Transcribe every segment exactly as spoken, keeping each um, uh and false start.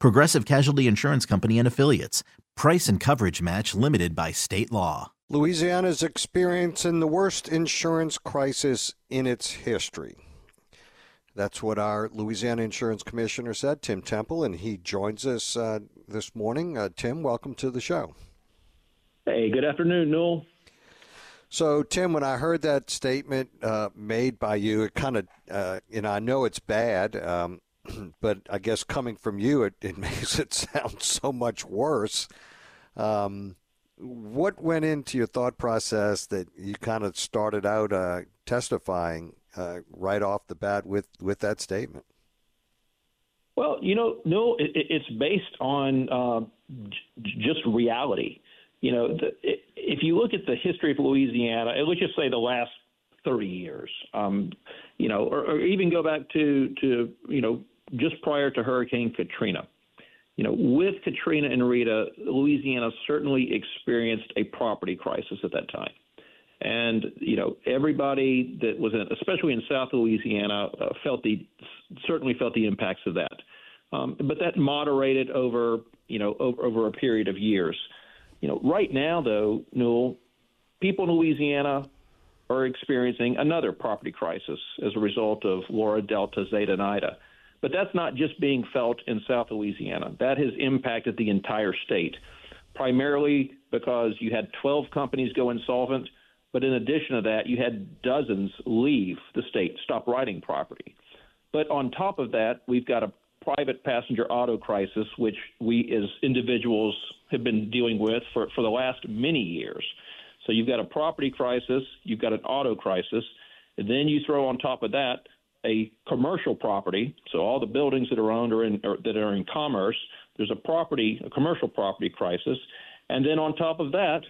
Progressive Casualty Insurance Company and Affiliates. Price and coverage match limited by state law. Louisiana is experiencing the worst insurance crisis in its history. That's what our Louisiana Insurance Commissioner said, Tim Temple, and he joins us uh, this morning. Uh, Tim, welcome to the show. Hey, good afternoon, Newell. So, Tim, when I heard that statement uh, made by you, it kind of, uh, and I know it's bad, um, but I guess coming from you, it, it makes it sound so much worse. Um, what went into your thought process that you kind of started out uh, testifying uh, right off the bat with, with that statement? Well, you know, no, it, it's based on uh, j- just reality. You know, the, if you look at the history of Louisiana, let's just say the last thirty years, um, you know, or, or even go back to, to, you know, just prior to Hurricane Katrina. You know, with Katrina and Rita, Louisiana certainly experienced a property crisis at that time. And, you know, everybody that was in, especially in South Louisiana, uh, felt the certainly felt the impacts of that. Um, but that moderated over, you know, over, over a period of years. You know, right now, though, Newell, people in Louisiana are experiencing another property crisis as a result of Laura, Delta, Zeta, and Ida. But that's not just being felt in South Louisiana. That has impacted the entire state, primarily because you had twelve companies go insolvent. But in addition to that, you had dozens leave the state, stop writing property. But on top of that, we've got a private passenger auto crisis, which we as individuals have been dealing with for, for the last many years. So you've got a property crisis, you've got an auto crisis, and then you throw on top of that a commercial property. So all the buildings that are owned are in, or that are in commerce, there's a property, a commercial property crisis. And then on top of that,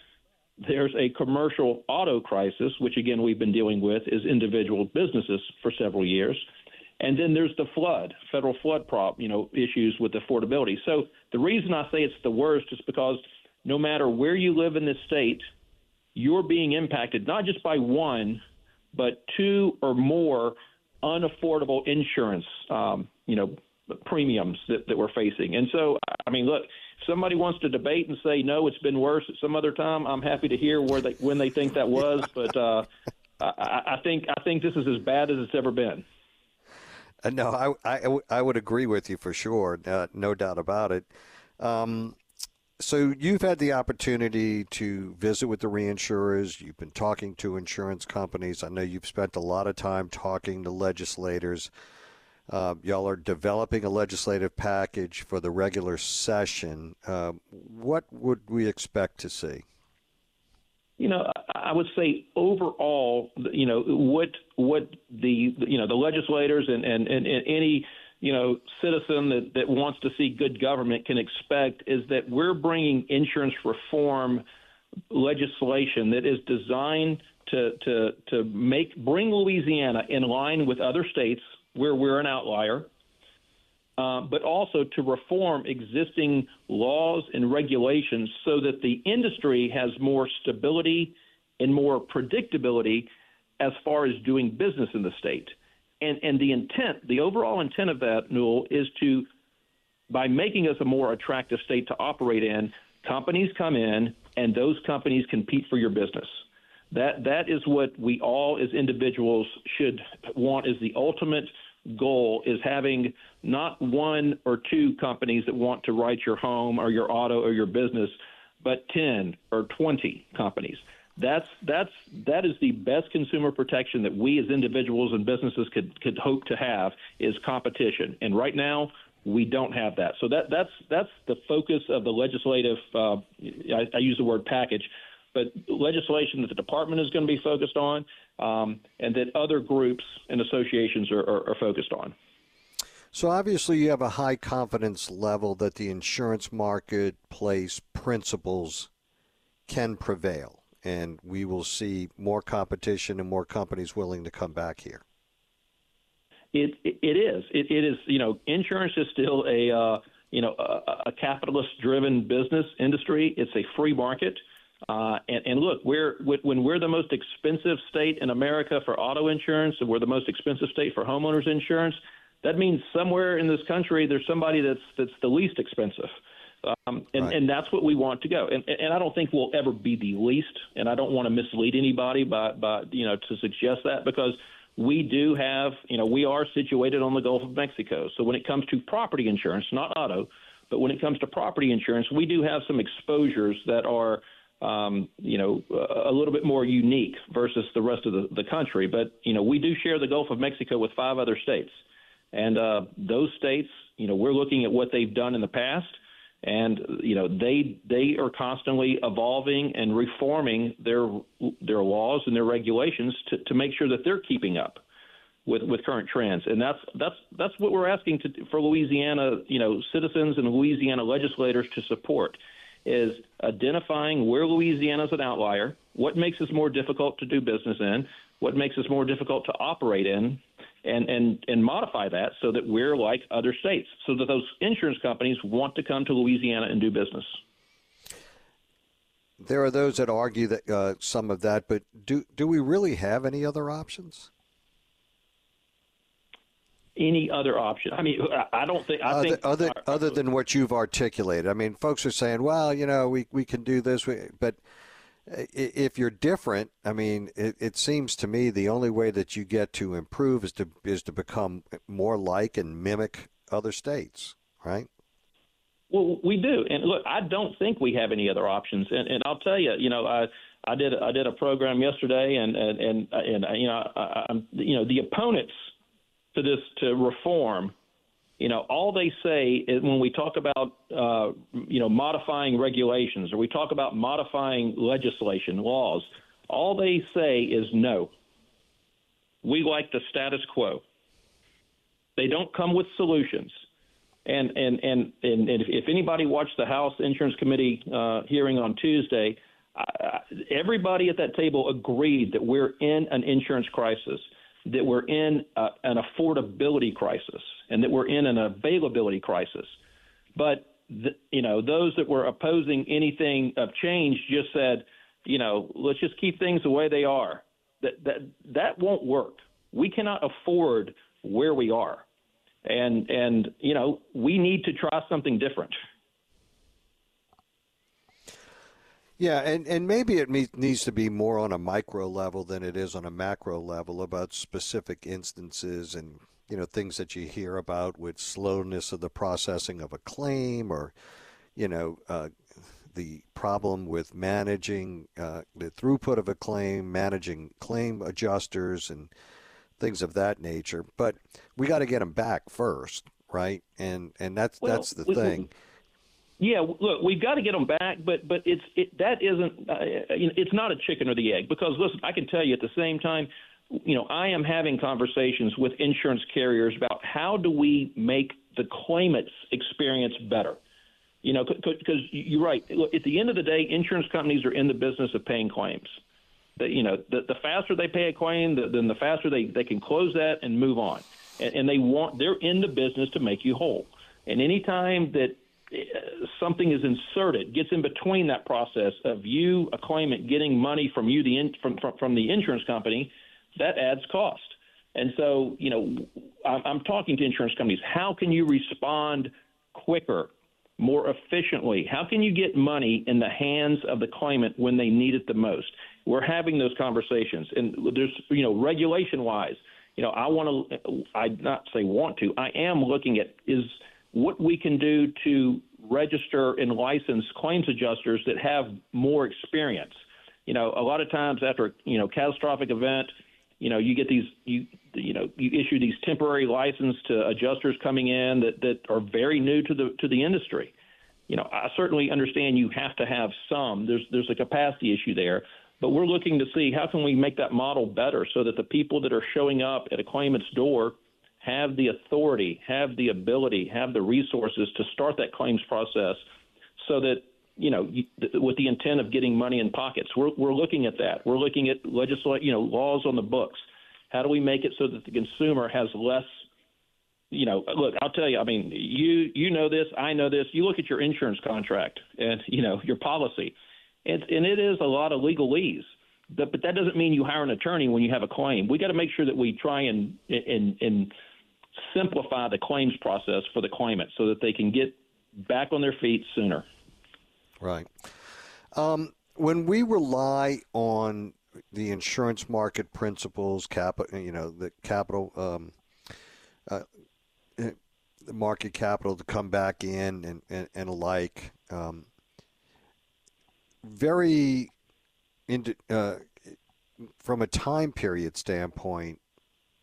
there's a commercial auto crisis, which again, we've been dealing with as individual businesses for several years. And then there's the flood, federal flood prop, you know, issues with affordability. So the reason I say it's the worst is because no matter where you live in this state, you're being impacted not just by one, but two or more unaffordable insurance, um, you know, premiums that, that we're facing. And so, I mean, look, if somebody wants to debate and say, no, it's been worse at some other time, I'm happy to hear where they, when they think that was. But uh, I, I think I think this is as bad as it's ever been. No, I, I, I would agree with you for sure, uh, no doubt about it. Um, so you've had the opportunity to visit with the reinsurers. You've been talking to insurance companies. I know you've spent a lot of time talking to legislators. Uh, y'all are developing a legislative package for the regular session. Uh, what would we expect to see? You know, I would say overall, you know, what what the, you know, the legislators and, and, and any, you know, citizen that, that wants to see good government can expect is that we're bringing insurance reform legislation that is designed to to, to make bring Louisiana in line with other states where we're an outlier, uh, but also to reform existing laws and regulations so that the industry has more stability and more predictability as far as doing business in the state. And and the intent, the overall intent of that, Newell, is to, by making us a more attractive state to operate in, companies come in and those companies compete for your business. That that is what we all as individuals should want, is the ultimate goal is having not one or two companies that want to write your home or your auto or your business, but ten or twenty companies. That's that's that is the best consumer protection that we as individuals and businesses could could hope to have, is competition. And right now, we don't have that. So that that's that's the focus of the legislative. Uh, I, I use the word package, but legislation that the department is going to be focused on, um, and that other groups and associations are, are, are focused on. So obviously you have a high confidence level that the insurance marketplace principles can prevail, and we will see more competition and more companies willing to come back here. It it is it, it is you know insurance is still a uh, you know a, a capitalist driven business industry. It's a free market, uh, and and look, we're when we're the most expensive state in America for auto insurance, and we're the most expensive state for homeowners insurance. That means somewhere in this country there's somebody that's that's the least expensive. Um, and, right. and that's what we want to go. And, and I don't think we'll ever be the least. And I don't want to mislead anybody by, by, you know, to suggest that, because we do have, you know, we are situated on the Gulf of Mexico. So when it comes to property insurance, not auto, but when it comes to property insurance, we do have some exposures that are, um, you know, a little bit more unique versus the rest of the, the country. But, you know, we do share the Gulf of Mexico with five other states. And uh, those states, you know, we're looking at what they've done in the past. And, you know, they they are constantly evolving and reforming their their laws and their regulations to, to make sure that they're keeping up with, with current trends. And that's that's that's what we're asking to, for Louisiana, you know, citizens and Louisiana legislators to support, is identifying where Louisiana is an outlier, what makes us more difficult to do business in, what makes us more difficult to operate in, and, and, and modify that so that we're like other states, so that those insurance companies want to come to Louisiana and do business. There are those that argue that uh, some of that, but do do we really have any other options? Any other option? I mean, I don't think. I other, think other our, other than what you've articulated. I mean, folks are saying, well, you know, we we can do this, but. If you're different, I mean, it, it seems to me the only way that you get to improve is to is to become more like and mimic other states, right? Well, we do, and look, I don't think we have any other options, and, and I'll tell you, you know, I I did I did a program yesterday, and and and, and you know, I, I'm, you know, the opponents to this to reform. You know, all they say is when we talk about, uh, you know, modifying regulations, or we talk about modifying legislation, laws, all they say is no. We like the status quo. They don't come with solutions. And and and, and, and if, if anybody watched the House Insurance Committee uh, hearing on Tuesday, I, everybody at that table agreed that we're in an insurance crisis, that we're in a, an affordability crisis, and that we're in an availability crisis. But, the, you know, those that were opposing anything of change just said, you know, let's just keep things the way they are. That that that won't work. We cannot afford where we are. And, and you know, we need to try something different. Yeah, and, and maybe it needs to be more on a micro level than it is on a macro level about specific instances and, you know, things that you hear about with slowness of the processing of a claim, or, you know, uh, the problem with managing uh, the throughput of a claim, managing claim adjusters and things of that nature. But we got to get them back first, right? And and that's, well, that's the we, thing. We, Yeah, look, we've got to get them back, but but it's it, that isn't uh, you know, it's not a chicken or the egg, because listen, I can tell you at the same time, you know, I am having conversations with insurance carriers about how do we make the claimant's experience better, you know, because you're right. Look, at the end of the day, insurance companies are in the business of paying claims. That you know, the, the faster they pay a claim, the, then the faster they, they can close that and move on, and, and they want they're in the business to make you whole, and any time that something is inserted, gets in between that process of you, a claimant, getting money from you, the in, from, from from the insurance company, that adds cost. And so, you know, I'm, I'm talking to insurance companies. How can you respond quicker, more efficiently? How can you get money in the hands of the claimant when they need it the most? We're having those conversations, and there's, you know, regulation-wise, you know, I want to, I'd not say want to, I am looking at is what we can do to register and license claims adjusters that have more experience. You know, a lot of times after, you know, catastrophic event, you know, you get these, you you know, you issue these temporary license to adjusters coming in that, that are very new to the to the industry. You know, I certainly understand you have to have some. There's there's a capacity issue there, but we're looking to see how can we make that model better so that the people that are showing up at a claimant's door have the authority, have the ability, have the resources to start that claims process so that, you know, you, th- with the intent of getting money in pockets. We're, we're looking at that. We're looking at legisl- you know, laws on the books. How do we make it so that the consumer has less, you know, look, I'll tell you, I mean, you, you know this, I know this. You look at your insurance contract and, you know, your policy, and, and it is a lot of legalese. But, but that doesn't mean you hire an attorney when you have a claim. We got to make sure that we try and, and, and simplify the claims process for the claimant so that they can get back on their feet sooner. Right. Um, when we rely on the insurance market principles, capital, you know, the capital, um, uh, the market capital to come back in and, and, and alike, um, very, in, uh, from a time period standpoint,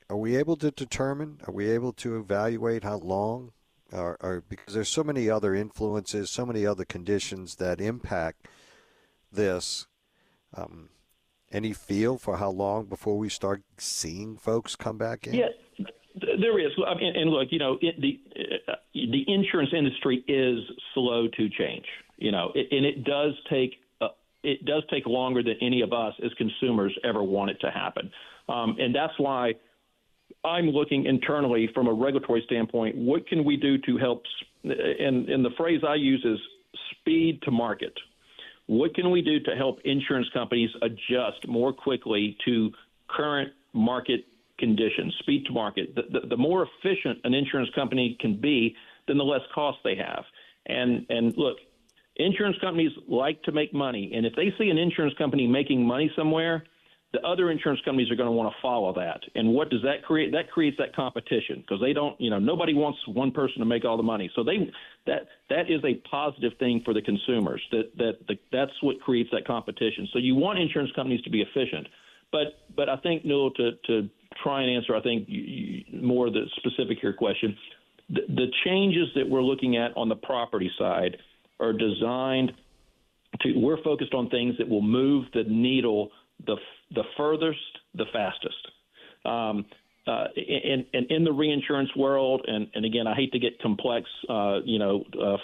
are we able to determine, are we able to evaluate how long, or, or because there's so many other influences, so many other conditions that impact this, um, any feel for how long before we start seeing folks come back in? Yeah, there is. I mean, and look, you know, it, the uh, the insurance industry is slow to change, you know, it, and it does take uh, it does take longer than any of us as consumers ever want it to happen. Um, and that's why I'm looking internally from a regulatory standpoint, what can we do to help, and, and the phrase I use is speed to market. What can we do to help insurance companies adjust more quickly to current market conditions, speed to market? The, the, the more efficient an insurance company can be, then the less cost they have. And, and look, insurance companies like to make money, and if they see an insurance company making money somewhere, the other insurance companies are going to want to follow that. And what does that create? That creates that competition because they don't, you know, nobody wants one person to make all the money. So they that that is a positive thing for the consumers, that that the, that's what creates that competition. So you want insurance companies to be efficient. But but I think, Newell, to, to try and answer, I think, you, you, more the specific to your question, the, the changes that we're looking at on the property side are designed to – we're focused on things that will move the needle the the furthest, the fastest. Um, uh, and, and in the reinsurance world, and, and again, I hate to get complex, uh, you know, uh, f-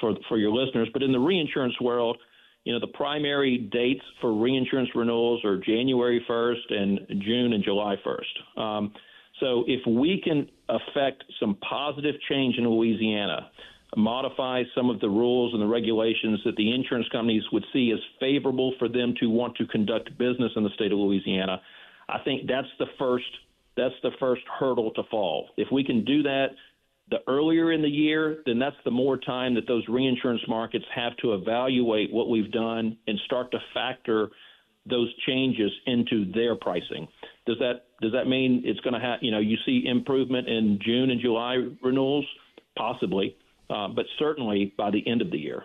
for for your listeners, but in the reinsurance world, you know, the primary dates for reinsurance renewals are January first and June and July first. Um, so if we can affect some positive change in Louisiana, modify some of the rules and the regulations that the insurance companies would see as favorable for them to want to conduct business in the state of Louisiana, I think that's the first that's the first hurdle to fall. If we can do that the earlier in the year, then that's the more time that those reinsurance markets have to evaluate what we've done and start to factor those changes into their pricing. Does that does that mean it's going to have, you know, you see improvement in June and July renewals? Possibly. Uh, but certainly by the end of the year.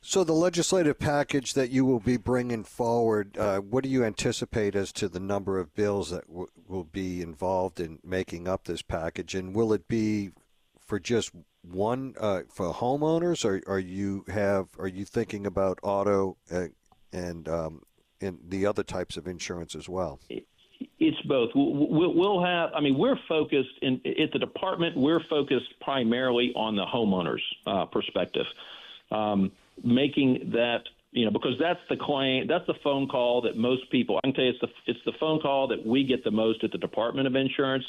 So the legislative package that you will be bringing forward, uh, what do you anticipate as to the number of bills that w- will be involved in making up this package? And will it be for just one, uh, for homeowners, or are you have are you thinking about auto uh, and um, and the other types of insurance as well? It- It's both. We'll have, I mean, we're focused in, at the department, we're focused primarily on the homeowners uh, perspective, um, making that, you know, because that's the claim, that's the phone call that most people, I can tell you it's the, it's the phone call that we get the most at the Department of Insurance.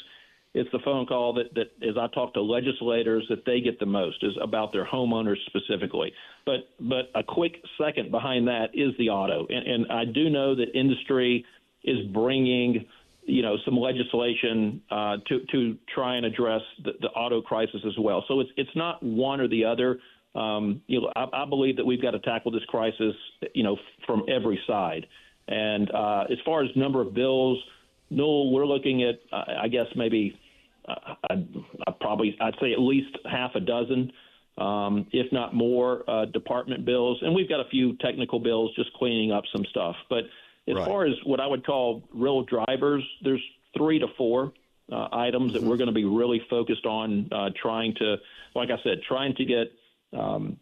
It's the phone call that, that as I talk to legislators, that they get the most is about their homeowners specifically. But, but a quick second behind that is the auto. And, and I do know that industry is bringing you know, some legislation uh, to, to try and address the, the auto crisis as well. So it's it's not one or the other. Um, you know, I, I believe that we've got to tackle this crisis, you know, from every side. And uh, as far as number of bills, No, we're looking at, I guess, maybe uh, I'd, I'd probably I'd say at least half a dozen, um, if not more, uh, department bills. And we've got a few technical bills just cleaning up some stuff. But as right. far as what I would call real drivers, there's three to four uh, items mm-hmm. that we're going to be really focused on uh, trying to, like I said, trying to get um,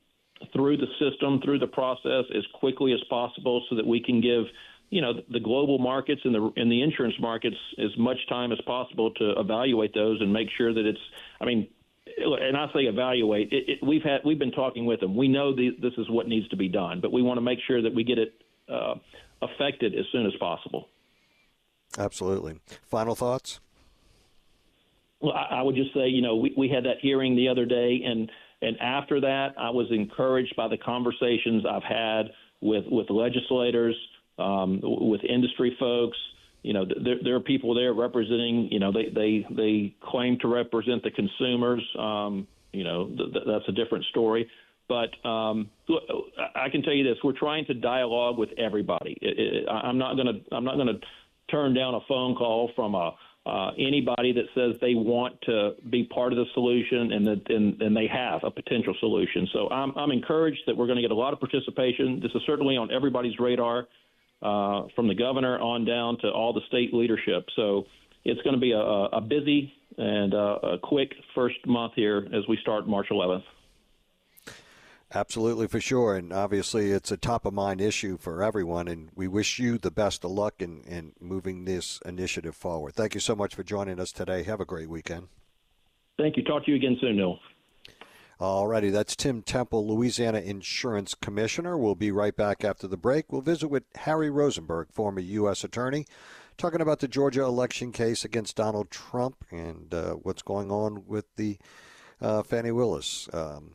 through the system, through the process as quickly as possible so that we can give you know, the global markets and the and the insurance markets as much time as possible to evaluate those and make sure that it's, I mean, and I say evaluate, it, it, we've had, we've been talking with them. We know the, this is what needs to be done, but we want to make sure that we get it uh, affected as soon as possible. Absolutely. Final thoughts? Well, I, I would just say, you know, we, we had that hearing the other day, and, and after that, I was encouraged by the conversations I've had with, with legislators, Um, with industry folks. You know, there, there are people there representing, you know, they, they, they claim to represent the consumers. Um, you know, th- th- that's a different story. But um, I can tell you this, we're trying to dialogue with everybody. It, it, I'm not going to I'm not going to turn down a phone call from a, uh, anybody that says they want to be part of the solution and that and, and they have a potential solution. So I'm, I'm encouraged that we're going to get a lot of participation. This is certainly on everybody's radar. Uh, from the governor on down to all the state leadership. So it's going to be a, a busy and a, a quick first month here as we start March eleventh. Absolutely, for sure. And obviously it's a top of mind issue for everyone. And we wish you the best of luck in, in moving this initiative forward. Thank you so much for joining us today. Have a great weekend. Thank you. Talk to you again soon, Newell. Alrighty, that's Tim Temple, Louisiana Insurance Commissioner. We'll be right back after the break. We'll visit with Harry Rosenberg, former U S attorney, talking about the Georgia election case against Donald Trump and uh, what's going on with the uh, Fannie Willis um,